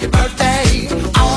Your birthday, all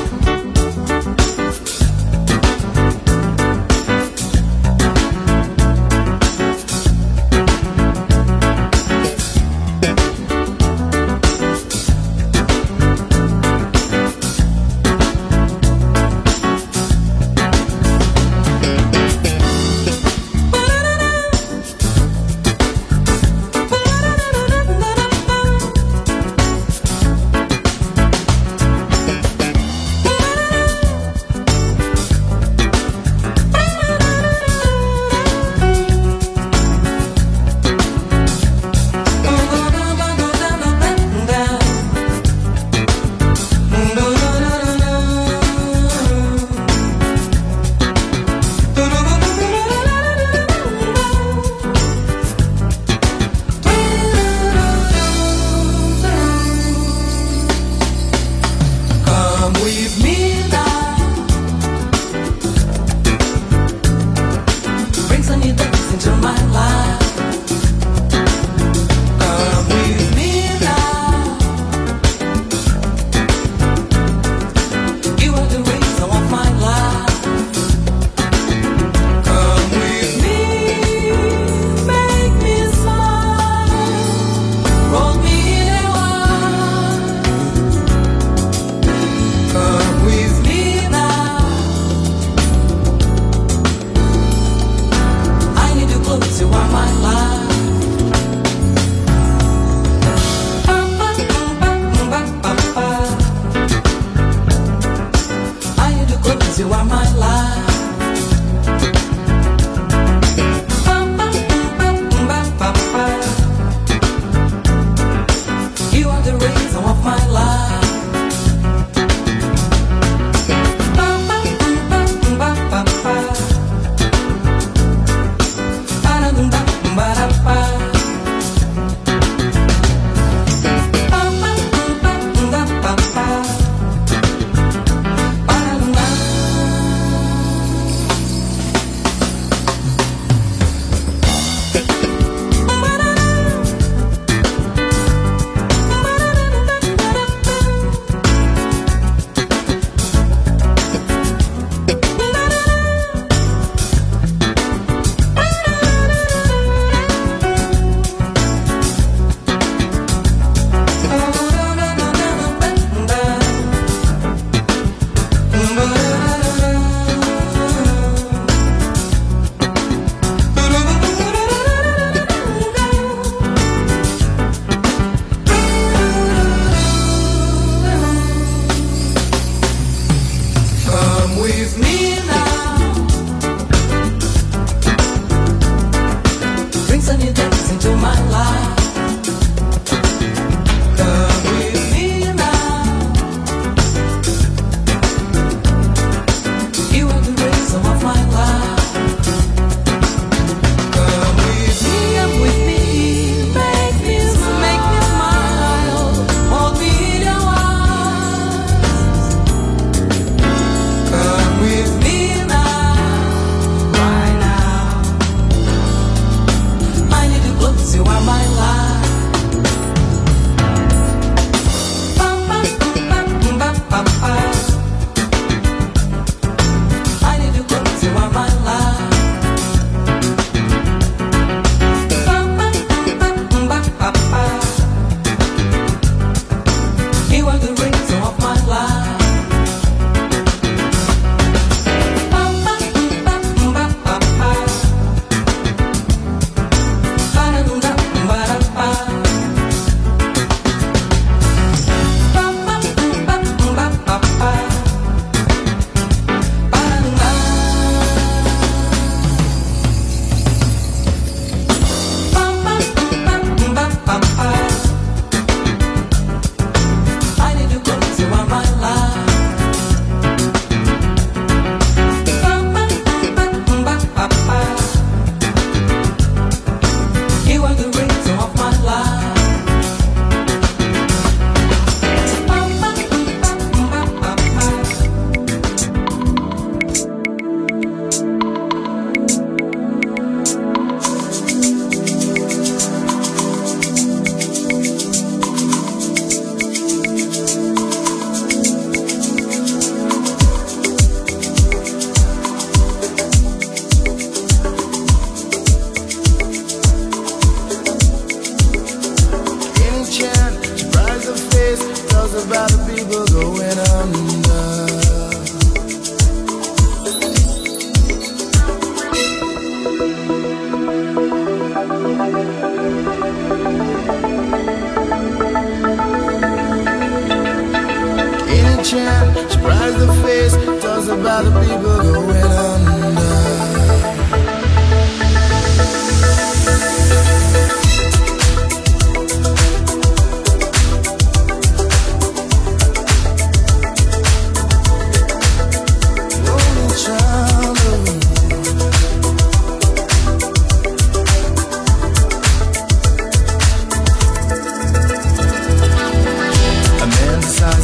by the people going under.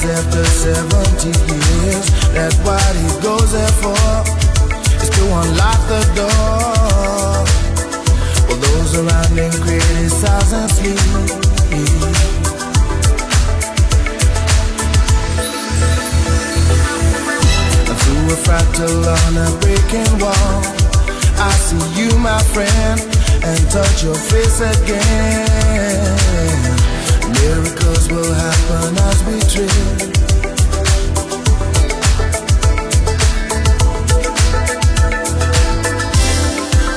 After 70 years, that's what he goes there for, is to unlock the door. Well, those around him criticize and sleep. Through a fractal on a breaking wall, I see you, my friend, and touch your face again. Miracles will happen as we dream.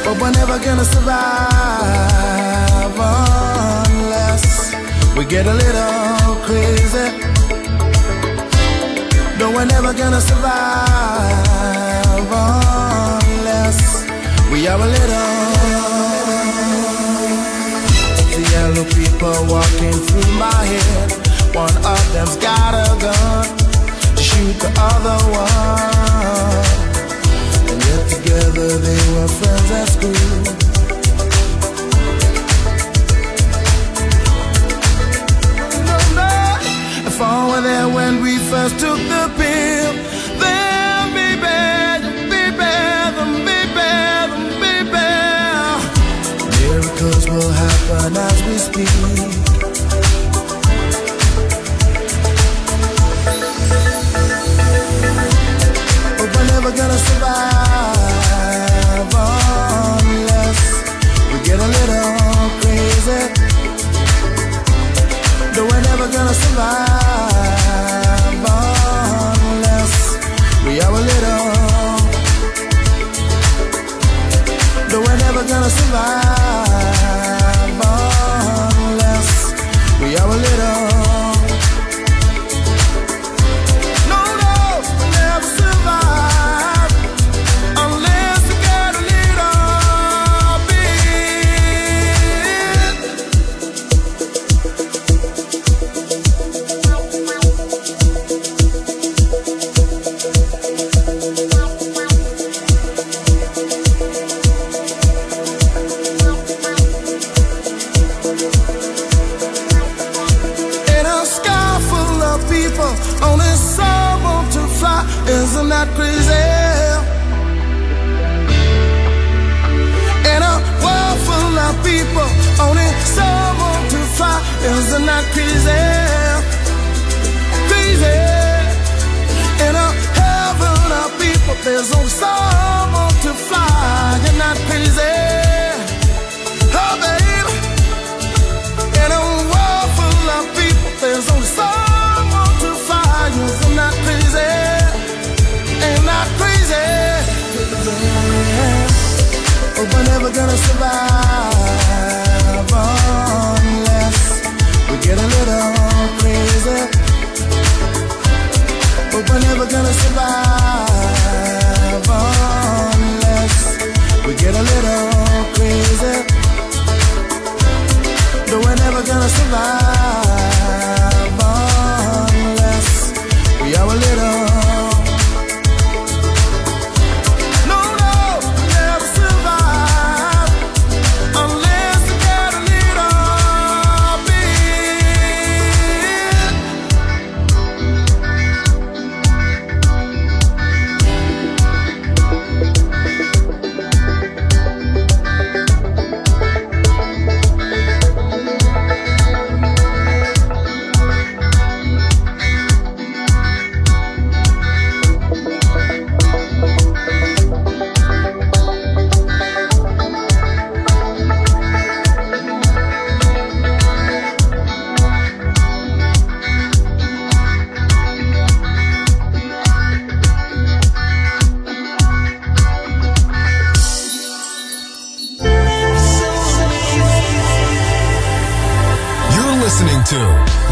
But we're never gonna survive unless we get a little crazy. No, we're never gonna survive unless we are a little. Yellow people walking through my head. One of them's got a gun to shoot the other one. And yet together they were friends at school. No, no. If all were there when we first took the pill, then be better. Miracles will happen as we speak. But we're never gonna survive unless we get a little crazy. No, we're never gonna survive unless we are a little. No, we're never gonna survive unless we are a little. No, no, we'll never survive unless we get a little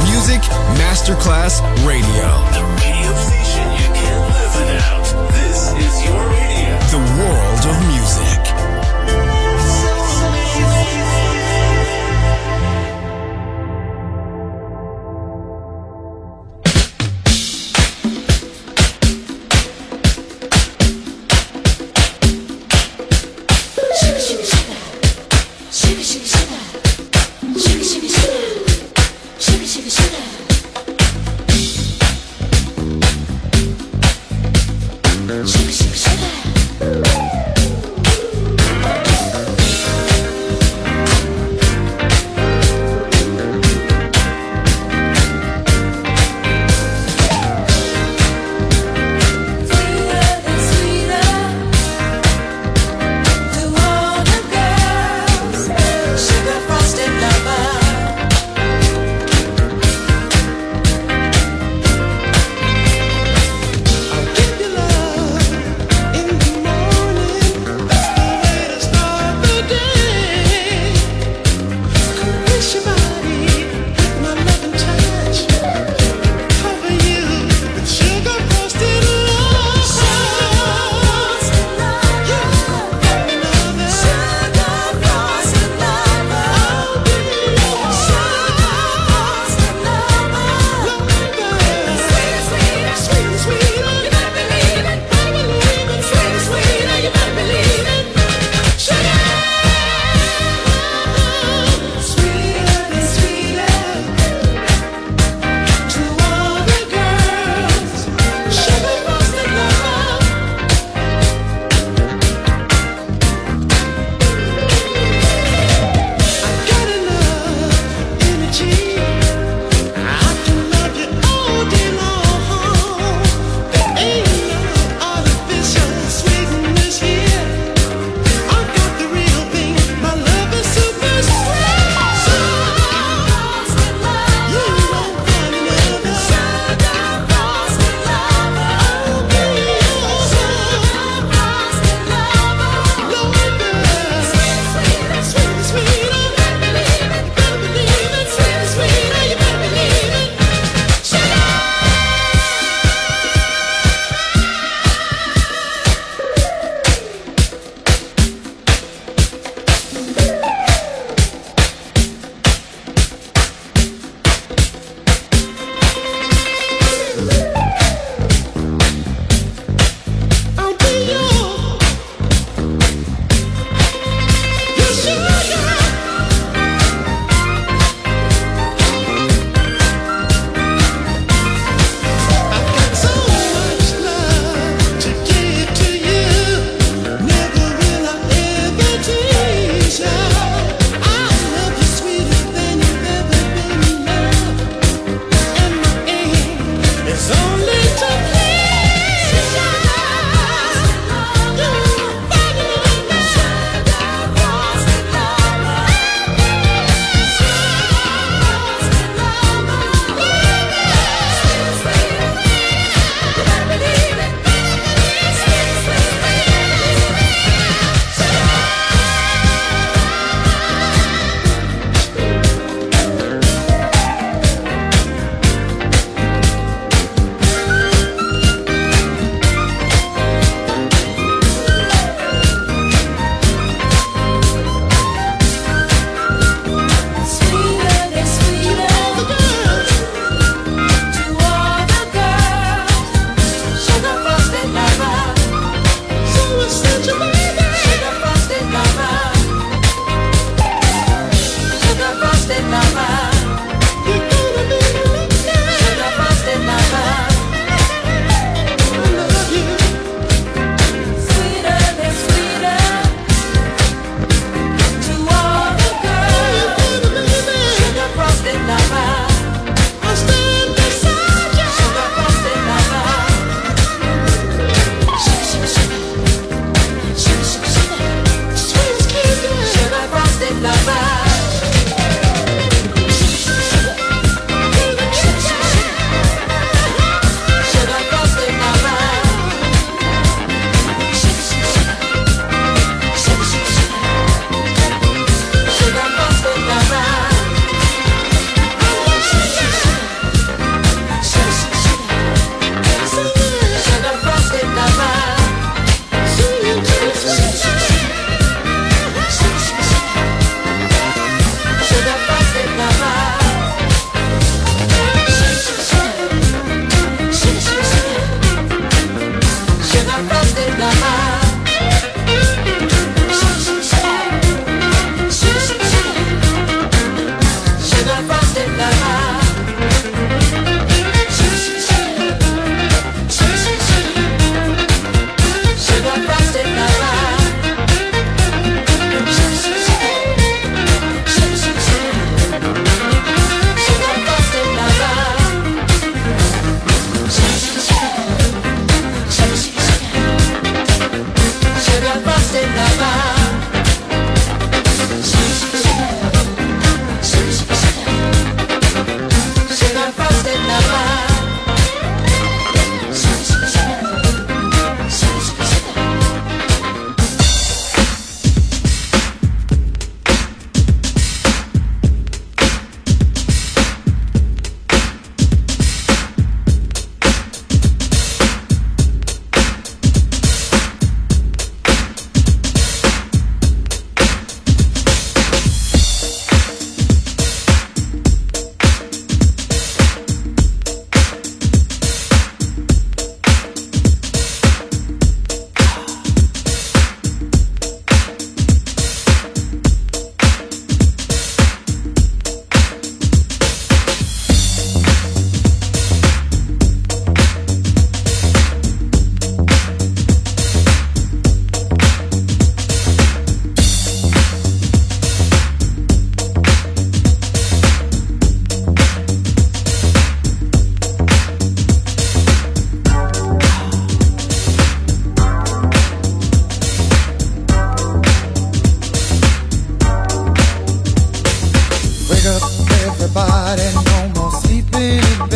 Music Masterclass Radio, the radio station you can live in. Shake, shake, shake. wake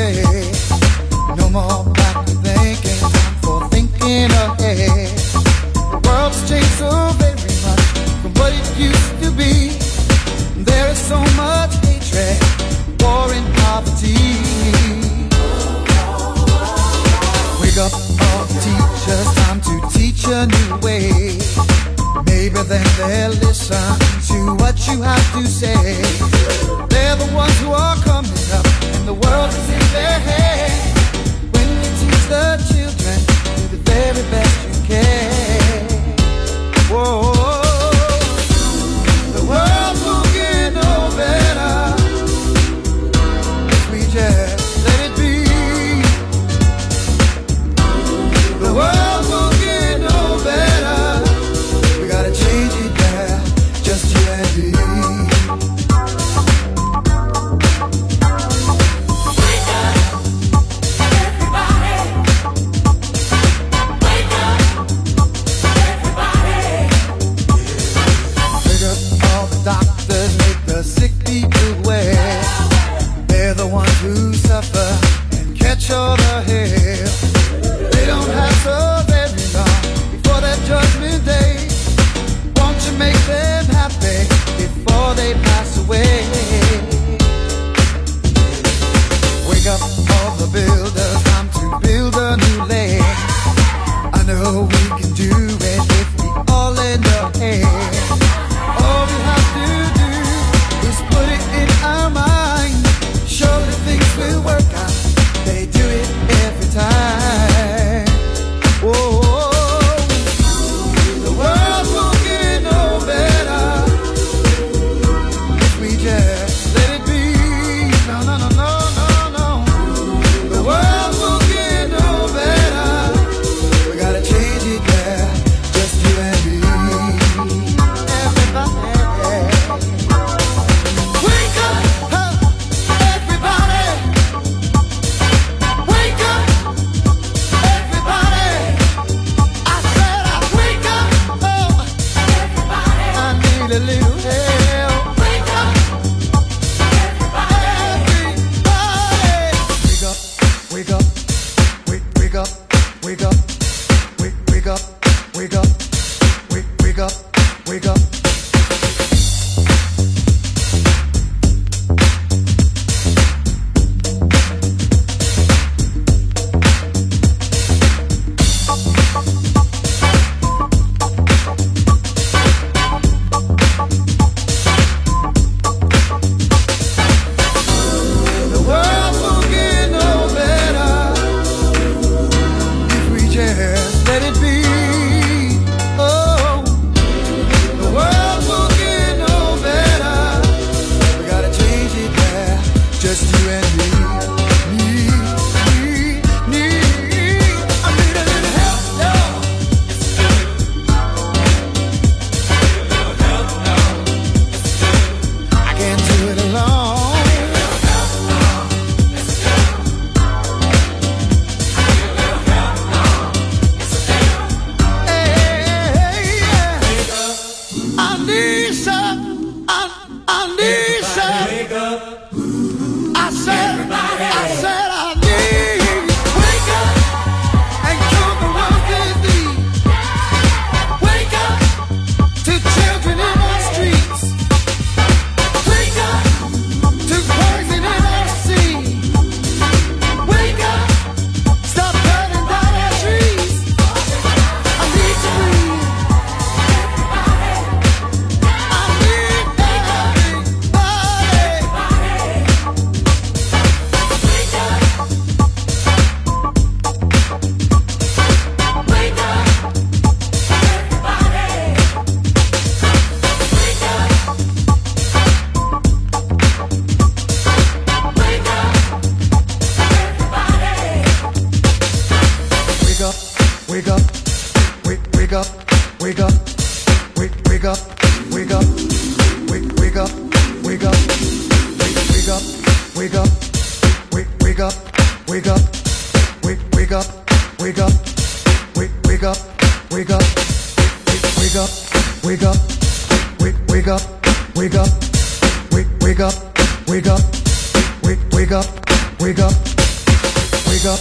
up. Wake up.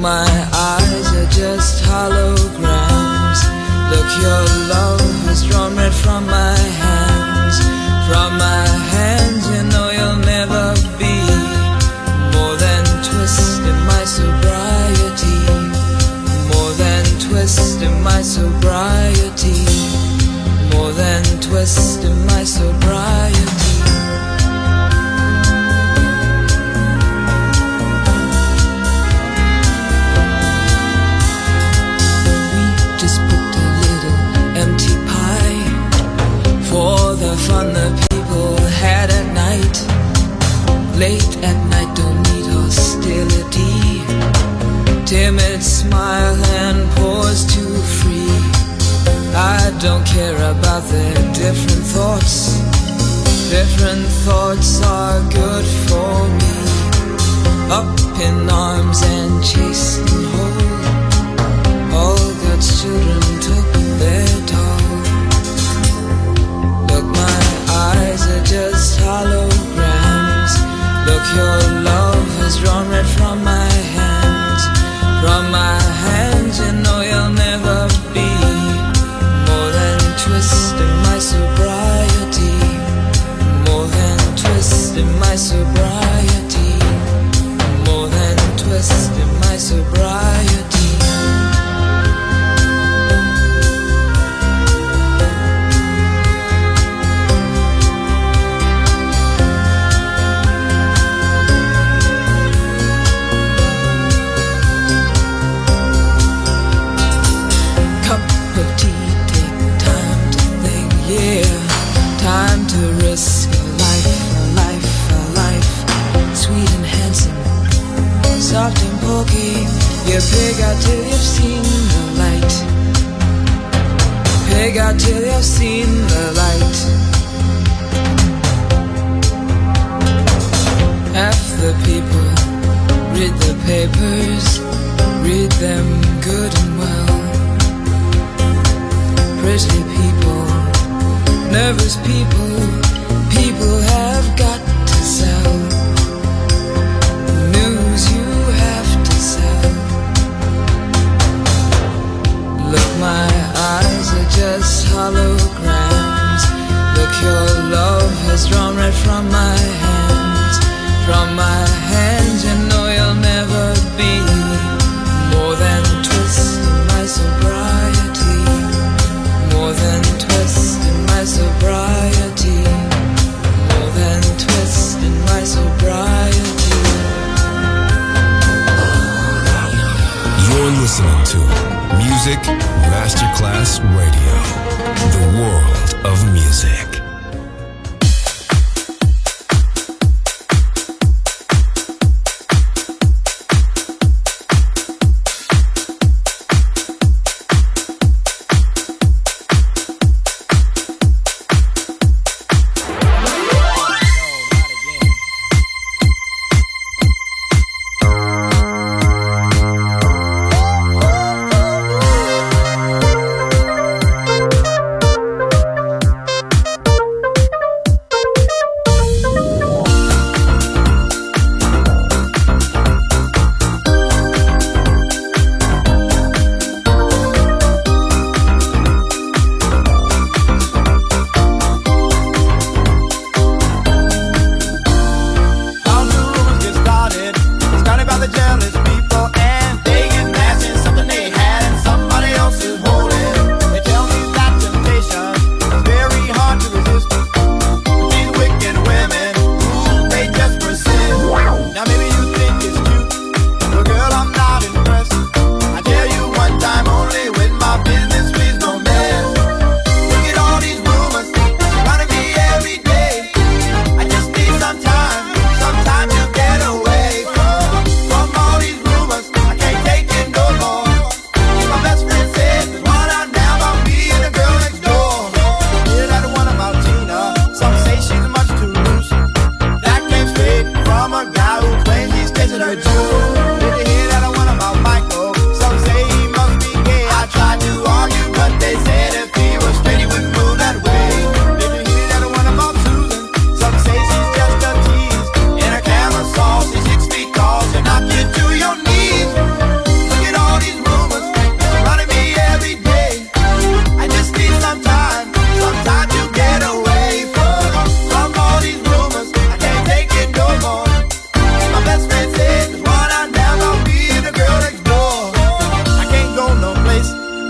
My eyes are just holograms. twisting my sobriety, more than twisting my sobriety. We just booked a little empty pie for the fun the people had at night. Late at night, don't need hostility. Timid smile and pause too free. I don't care about their different thoughts. Different thoughts are good for me. Up in arms and chasing home. All God's children took their toll. Look, my eyes are just holograms. Look, your love has drawn red from my hand. From my hands, you know you'll never be more than twisting my sobriety, more than twisting my sobriety, more than twisting my sobriety. Soft and pokey, you pig out till you've seen the light. Pig out till you've seen the light. Half the people read the papers, read them good and well. Pretty people, nervous people, people have got to sell. My eyes are just holograms. Look, your love has drawn red from my hands. From my hands, you know you'll never be more than twisting my sobriety, more than twisting my sobriety, more than twisting my sobriety. You're listening to Music Masterclass Radio, the world of music.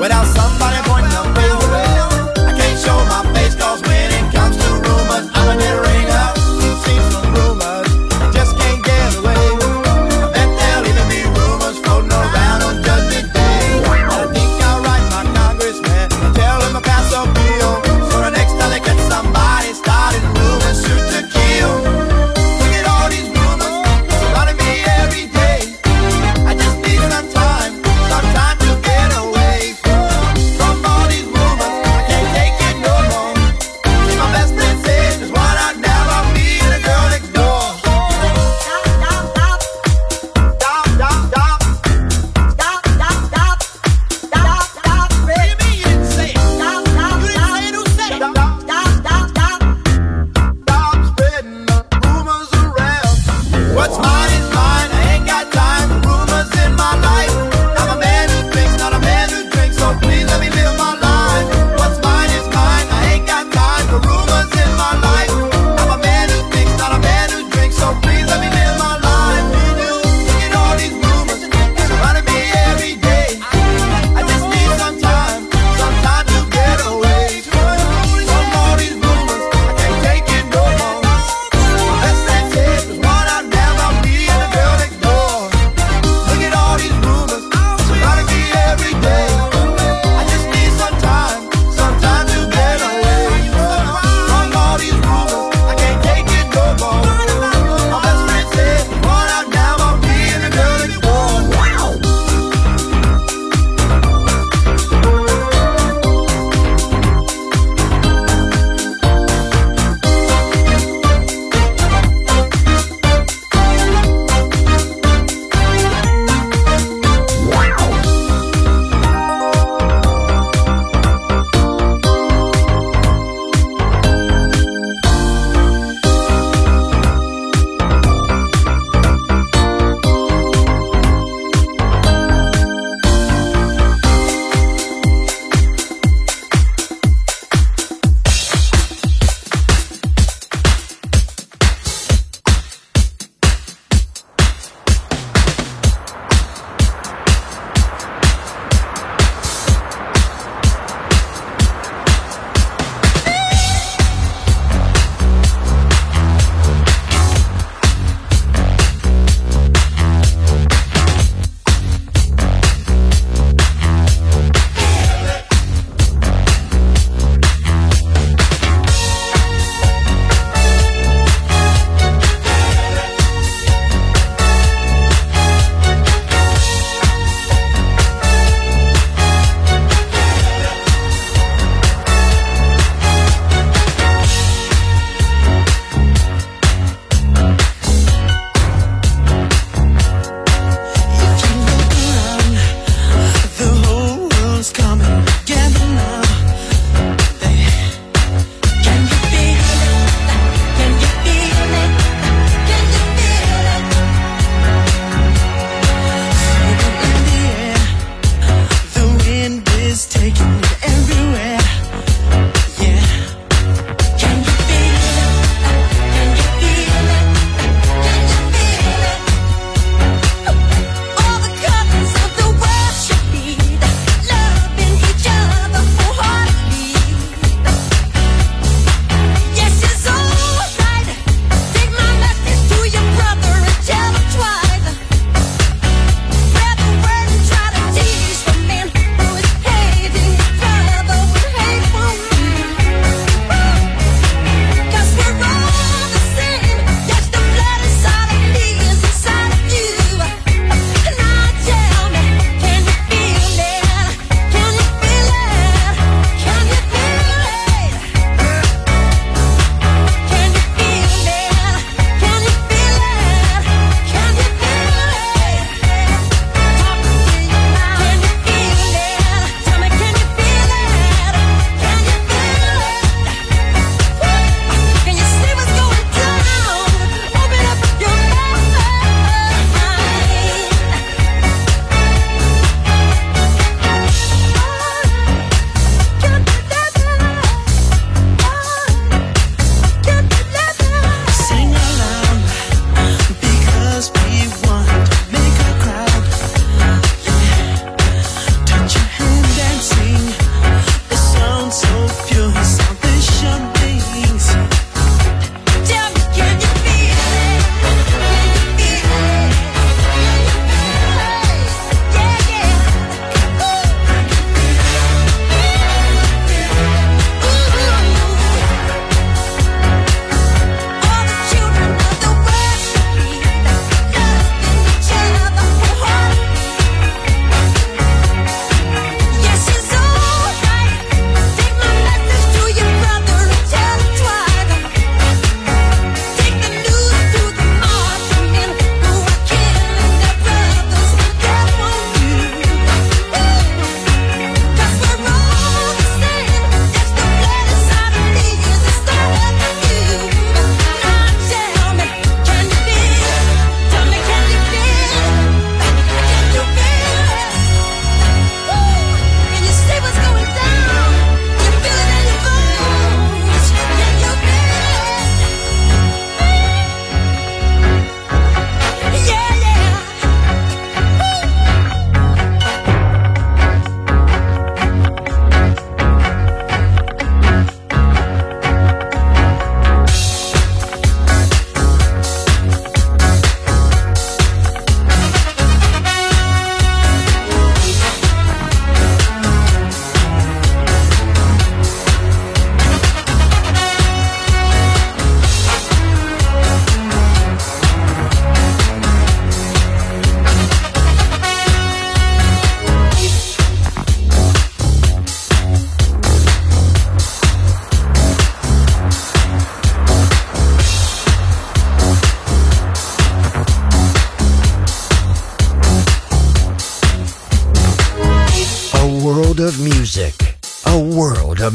without somebody pointing the finger. I can't show my face, cause when it comes to rumors, I'm a dead ringer. Seen some rumors, just can't get away. That there'll either be rumors floating around on Judgment Day. I think I'll write my congressman, tell him I pass a bill, so the next time they get somebody started rumors, shoot to kill. Time to get away from all these. world of music, a world of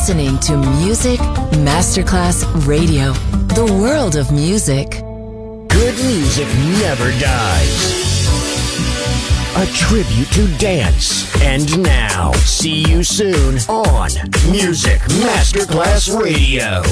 listening to Music Masterclass Radio, the world of music. Good music never dies. A tribute to dance. And now, see you soon on Music Masterclass Radio.